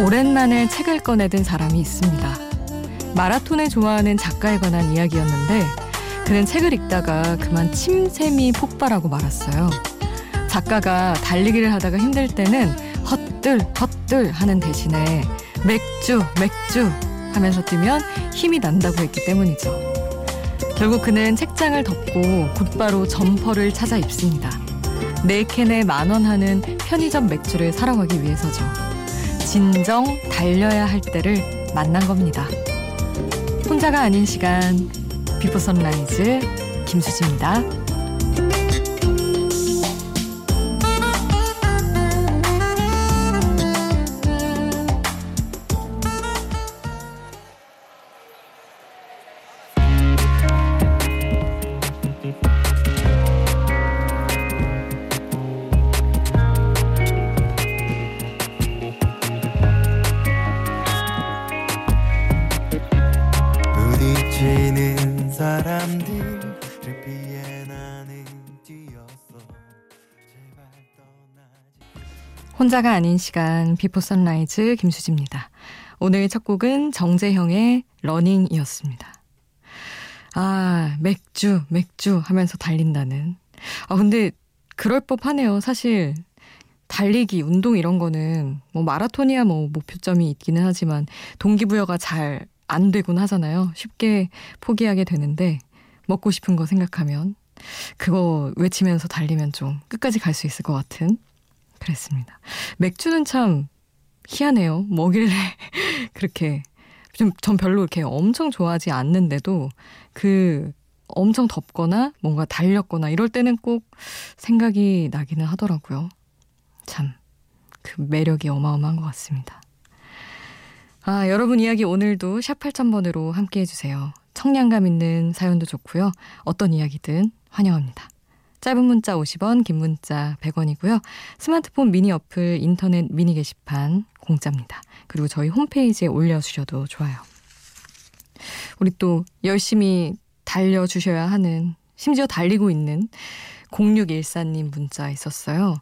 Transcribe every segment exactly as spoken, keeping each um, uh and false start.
오랜만에 책을 꺼내든 사람이 있습니다. 마라톤을 좋아하는 작가에 관한 이야기였는데 그는 책을 읽다가 그만 침샘이 폭발하고 말았어요. 작가가 달리기를 하다가 힘들 때는 헛들 헛들 하는 대신에 맥주 맥주 하면서 뛰면 힘이 난다고 했기 때문이죠. 결국 그는 책장을 덮고 곧바로 점퍼를 찾아 입습니다. 네 캔에 만 원 하는 편의점 맥주를 사러 가기 위해서죠. 진정 달려야 할 때를 만난 겁니다. 혼자가 아닌 시간, 비포 선라이즈 김수지입니다. 혼자가 아닌 시간, 비포 선라이즈 김수지입니다. 오늘 첫 곡은 정재형의 러닝이었습니다. 아, 맥주, 맥주 하면서 달린다는. 아, 근데 그럴 법하네요. 사실 달리기, 운동 이런 거는 뭐 마라톤이야 뭐 목표점이 있기는 하지만 동기부여가 잘 안 되곤 하잖아요. 쉽게 포기하게 되는데 먹고 싶은 거 생각하면 그거 외치면서 달리면 좀 끝까지 갈 수 있을 것 같은. 그랬습니다. 맥주는 참 희한해요. 뭐길래 그렇게 좀 전 별로 이렇게 엄청 좋아하지 않는데도 그 엄청 덥거나 뭔가 달렸거나 이럴 때는 꼭 생각이 나기는 하더라고요. 참 그 매력이 어마어마한 것 같습니다. 아, 여러분 이야기 오늘도 샵 팔천 번으로 함께해 주세요. 청량감 있는 사연도 좋고요. 어떤 이야기든 환영합니다. 짧은 문자 오십 원, 긴 문자 백 원이고요. 스마트폰 미니 어플, 인터넷 미니 게시판 공짜입니다. 그리고 저희 홈페이지에 올려주셔도 좋아요. 우리 또 열심히 달려주셔야 하는, 심지어 달리고 있는 공육일사님 문자 있었어요.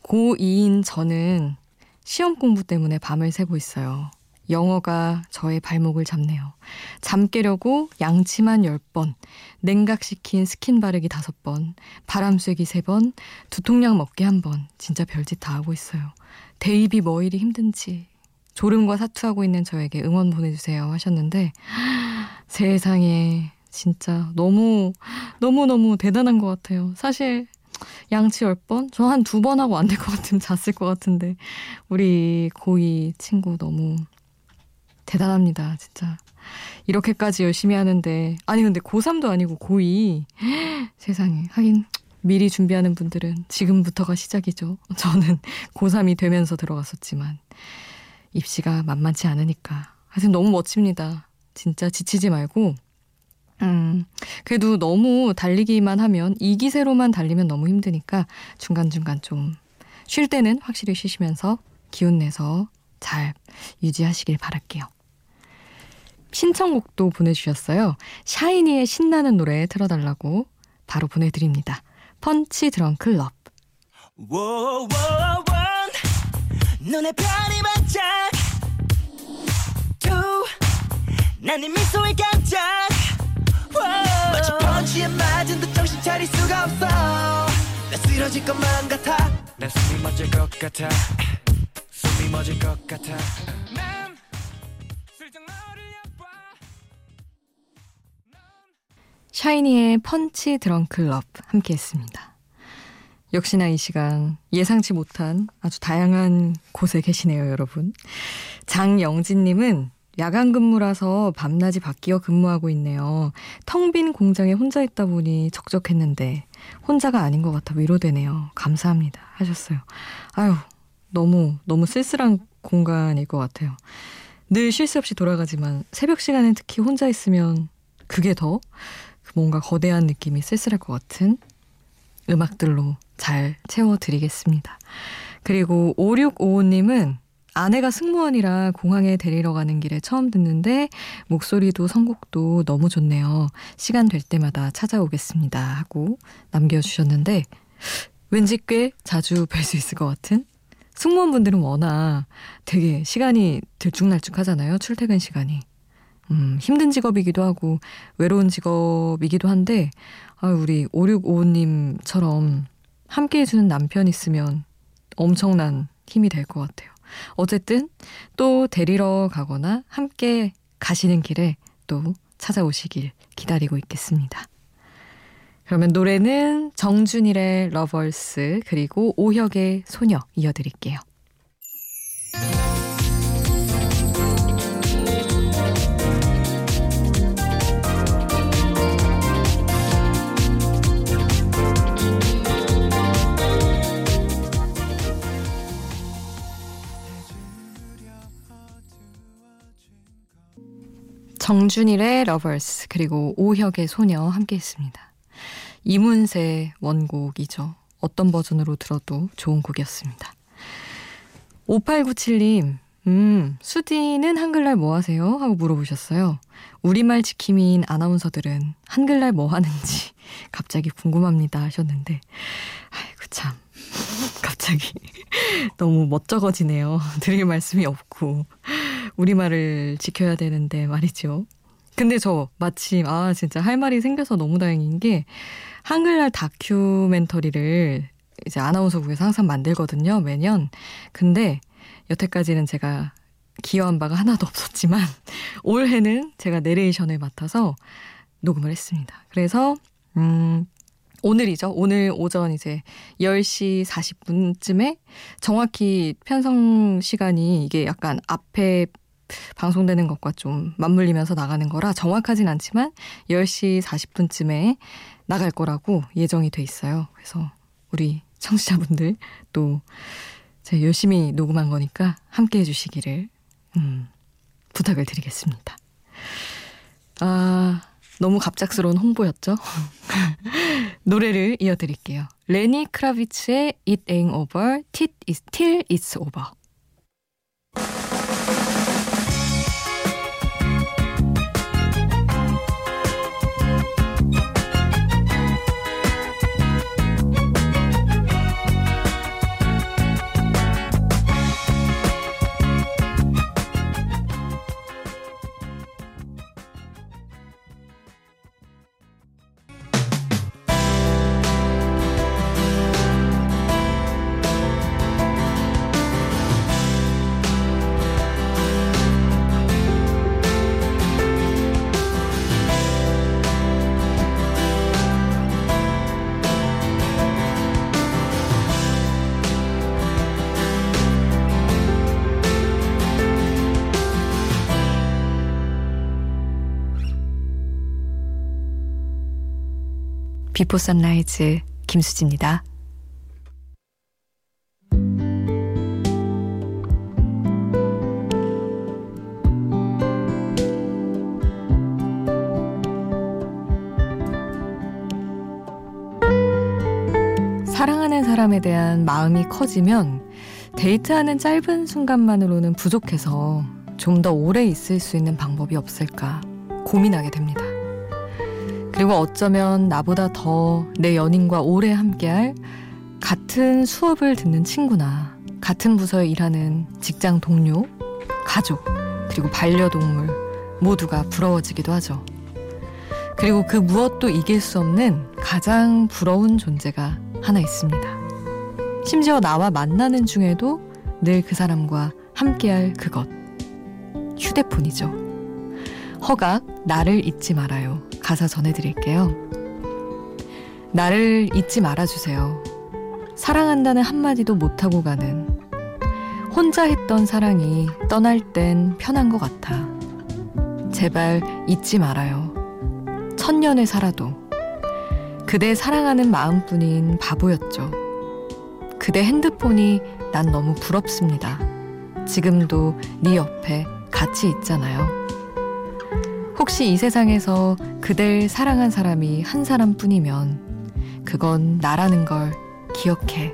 고이인 저는 시험 공부 때문에 밤을 새고 있어요. 영어가 저의 발목을 잡네요. 잠 깨려고 양치만 열 번, 냉각시킨 스킨 바르기 다섯 번, 바람 쐬기 세 번, 두통약 먹기 한 번. 진짜 별짓 다 하고 있어요. 대입이 뭐 이리 힘든지. 졸음과 사투하고 있는 저에게 응원 보내주세요 하셨는데 세상에 진짜 너무 너무너무 대단한 것 같아요. 사실 양치 열 번? 저 한 두 번 하고 안 될 것 같으면 잤을 것 같은데 우리 고이 친구 너무 대단합니다. 진짜 이렇게까지 열심히 하는데 아니 근데 고삼도 아니고 고이. 세상에. 하긴 미리 준비하는 분들은 지금부터가 시작이죠. 저는 고삼이 되면서 들어갔었지만 입시가 만만치 않으니까. 하여튼 너무 멋집니다. 진짜 지치지 말고 음, 그래도 너무 달리기만 하면 이 기세로만 달리면 너무 힘드니까 중간중간 좀 쉴 때는 확실히 쉬시면서 기운내서 잘 유지하시길 바랄게요. 신청곡도 보내주셨어요. 샤이니의 신나는 노래 틀어달라고 바로 보내드립니다. 펀치 드렁클럽. 눈에 별이 반짝 난 이 미소에 깜짝 마치 펀치에 맞은 듯 정신 차릴 수가 없어 난 쓰러질 것만 같아 난 숨이 멎을 것 같아 숨이 멎을 것 같아 난 슬쩍 너를 엿봐 샤이니의 펀치 드렁클럽 함께했습니다. 역시나 이 시간 예상치 못한 아주 다양한 곳에 계시네요, 여러분. 장영진님은 야간 근무라서 밤낮이 바뀌어 근무하고 있네요. 텅 빈 공장에 혼자 있다 보니 적적했는데 혼자가 아닌 것 같아 위로되네요. 감사합니다 하셨어요. 아유 너무 너무 쓸쓸한 공간일 것 같아요. 늘 쉴 새 없이 돌아가지만 새벽 시간에 특히 혼자 있으면 그게 더 뭔가 거대한 느낌이 쓸쓸할 것 같은 음악들로 잘 채워드리겠습니다. 그리고 오육오오님은 아내가 승무원이라 공항에 데리러 가는 길에 처음 듣는데 목소리도 선곡도 너무 좋네요. 시간 될 때마다 찾아오겠습니다 하고 남겨주셨는데 왠지 꽤 자주 뵐 수 있을 것 같은 승무원분들은 워낙 되게 시간이 들쭉날쭉 하잖아요. 출퇴근 시간이. 음, 힘든 직업이기도 하고 외로운 직업이기도 한데 아, 우리 오육오오님처럼 함께해 주는 남편 있으면 엄청난 힘이 될 것 같아요. 어쨌든 또 데리러 가거나 함께 가시는 길에 또 찾아오시길 기다리고 있겠습니다. 그러면 노래는 정준일의 러벌스 그리고 오혁의 소녀 이어드릴게요. 정준일의 러버스 그리고 오혁의 소녀 함께했습니다. 이문세 원곡이죠. 어떤 버전으로 들어도 좋은 곡이었습니다. 오팔구칠님 음, 수디는 한글날 뭐 하세요? 하고 물어보셨어요. 우리말 지킴이인 아나운서들은 한글날 뭐 하는지 갑자기 궁금합니다 하셨는데 아이고 참 갑자기 너무 멋쩍어지네요. 드릴 말씀이 없고 우리말을 지켜야 되는데 말이죠. 근데 저 마침 아 진짜 할 말이 생겨서 너무 다행인 게 한글날 다큐멘터리를 이제 아나운서국에서 항상 만들거든요. 매년. 근데 여태까지는 제가 기여한 바가 하나도 없었지만 올해는 제가 내레이션을 맡아서 녹음을 했습니다. 그래서 음 오늘이죠. 오늘 오전 이제 열 시 사십 분쯤에 정확히 편성 시간이 이게 약간 앞에 방송되는 것과 좀 맞물리면서 나가는 거라 정확하진 않지만 열 시 사십 분쯤에 나갈 거라고 예정이 돼 있어요. 그래서 우리 청취자분들 또 제가 열심히 녹음한 거니까 함께해 주시기를 음, 부탁을 드리겠습니다. 아... 너무 갑작스러운 홍보였죠? 노래를 이어드릴게요. 레니 크라비츠의 It Ain't Over, Till It's Over. 비포 선라이즈 김수지입니다. 사랑하는 사람에 대한 마음이 커지면 데이트하는 짧은 순간만으로는 부족해서 좀 더 오래 있을 수 있는 방법이 없을까 고민하게 됩니다. 그리고 어쩌면 나보다 더 내 연인과 오래 함께할 같은 수업을 듣는 친구나 같은 부서에 일하는 직장 동료, 가족, 그리고 반려동물 모두가 부러워지기도 하죠. 그리고 그 무엇도 이길 수 없는 가장 부러운 존재가 하나 있습니다. 심지어 나와 만나는 중에도 늘 그 사람과 함께할 그것, 휴대폰이죠. 허각, 나를 잊지 말아요. 가사 전해드릴게요. 나를 잊지 말아주세요. 사랑한다는 한마디도 못하고 가는 혼자 했던 사랑이 떠날 땐 편한 것 같아. 제발 잊지 말아요. 천년을 살아도 그대 사랑하는 마음뿐인 바보였죠. 그대 핸드폰이 난 너무 부럽습니다. 지금도 네 옆에 같이 있잖아요. 혹시 이 세상에서 그댈 사랑한 사람이 한 사람뿐이면 그건 나라는 걸 기억해.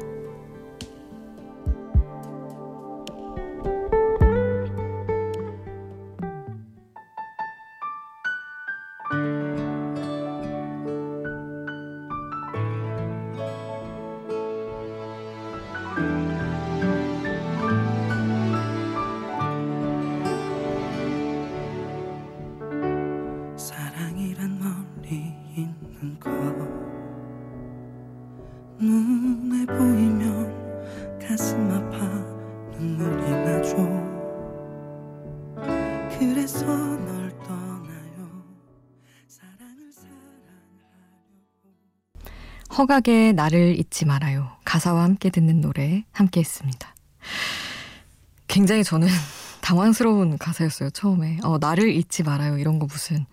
눈물이 나죠. 그래서 널 떠나요. 사랑을 사랑하려고. 허각의 나를 잊지 말아요. 가사와 함께 듣는 노래 함께 했습니다. 굉장히 저는 당황스러운 가사였어요. 처음에 어, 나를 잊지 말아요. 이런 거 무슨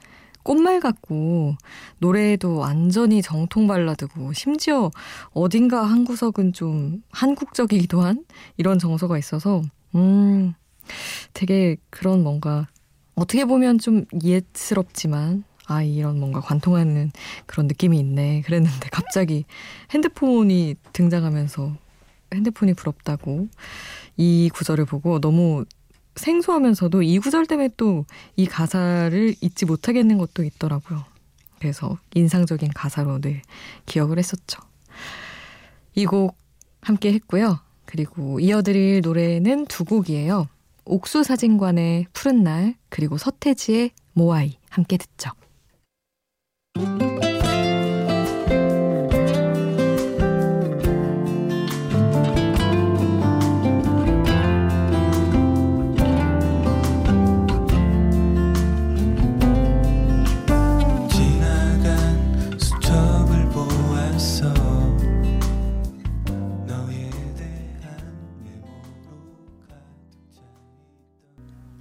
꽃말 같고, 노래에도 완전히 정통 발라드고, 심지어 어딘가 한 구석은 좀 한국적이기도 한 이런 정서가 있어서 음 되게 그런 뭔가 어떻게 보면 좀 옛스럽지만 아 이런 뭔가 관통하는 그런 느낌이 있네 그랬는데, 갑자기 핸드폰이 등장하면서 핸드폰이 부럽다고 이 구절을 보고 너무 생소하면서도 이 구절 때문에 또 이 가사를 잊지 못하겠는 것도 있더라고요. 그래서 인상적인 가사로 늘 기억을 했었죠. 이 곡 함께 했고요. 그리고 이어드릴 노래는 두 곡이에요. 옥수사진관의 푸른 날, 그리고 서태지의 모아이 함께 듣죠.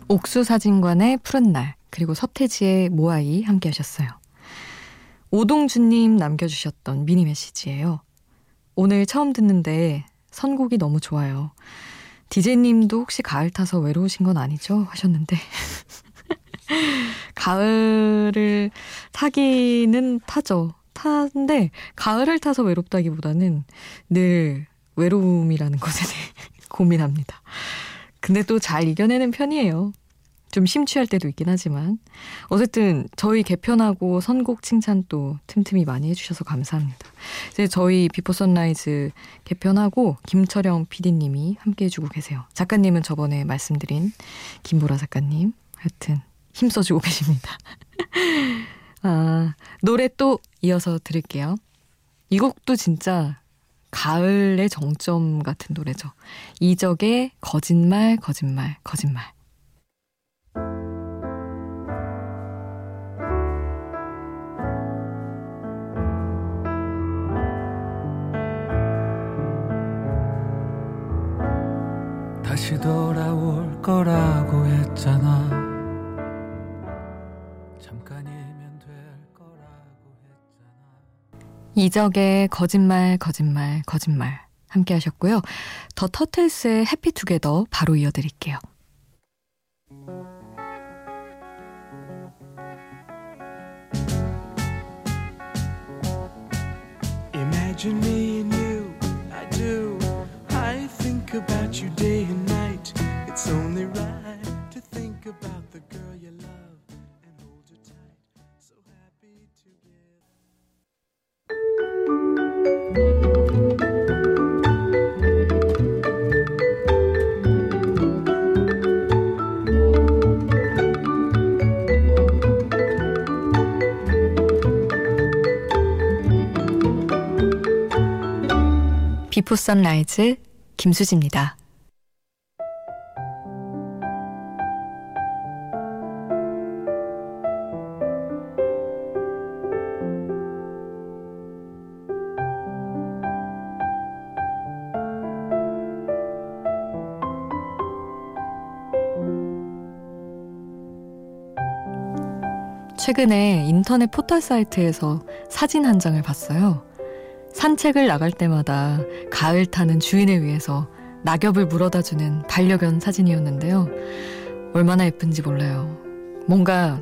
옥수사진관의 푸른 날, 그리고 서태지의 모아이 함께 하셨어요. 오동준님 남겨주셨던 미니 메시지예요. 오늘 처음 듣는데 선곡이 너무 좋아요. 디제이님도 혹시 가을 타서 외로우신 건 아니죠? 하셨는데 가을을 타기는 타죠. 타는데 가을을 타서 외롭다기보다는 늘 외로움이라는 것에 대해 고민합니다. 근데 또 잘 이겨내는 편이에요. 좀 심취할 때도 있긴 하지만. 어쨌든 저희 개편하고 선곡 칭찬 또 틈틈이 많이 해주셔서 감사합니다. 이제 저희 비포 선라이즈 개편하고 김철영 피디님이 함께 해주고 계세요. 작가님은 저번에 말씀드린 김보라 작가님. 하여튼 힘써주고 계십니다. 아, 노래 또 이어서 들을게요. 이 곡도 진짜 가을의 정점 같은 노래죠. 이적의 거짓말, 거짓말, 거짓말. 다시 돌아올 거라고 했잖아. 잠깐이면 될 거라고 했잖아. 이적의 거짓말, 거짓말, 거짓말 함께 하셨고요. 더 터틀스의 해피투게더 바로 이어드릴게요. Imagine me and you, I do. I think about you day and night. It's only right to think about the girl you love. 비포 선라이즈 김수지입니다. 최근에 인터넷 포털 사이트에서 사진 한 장을 봤어요. 산책을 나갈 때마다 가을 타는 주인을 위해서 낙엽을 물어다주는 반려견 사진이었는데요. 얼마나 예쁜지 몰라요. 뭔가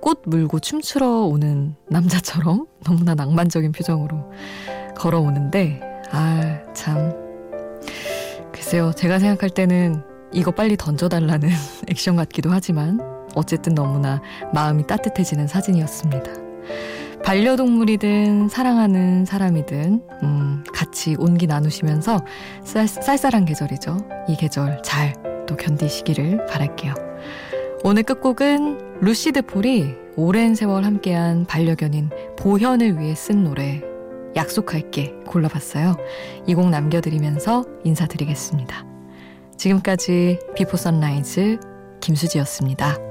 꽃 물고 춤추러 오는 남자처럼 너무나 낭만적인 표정으로 걸어오는데, 아, 참. 글쎄요, 제가 생각할 때는 이거 빨리 던져달라는 액션 같기도 하지만 어쨌든 너무나 마음이 따뜻해지는 사진이었습니다. 반려동물이든 사랑하는 사람이든 음, 같이 온기 나누시면서 쌀, 쌀쌀한 계절이죠. 이 계절 잘 또 견디시기를 바랄게요. 오늘 끝곡은 루시드 폴이 오랜 세월 함께한 반려견인 보현을 위해 쓴 노래 약속할게 골라봤어요. 이 곡 남겨드리면서 인사드리겠습니다. 지금까지 비포 선라이즈 김수지였습니다.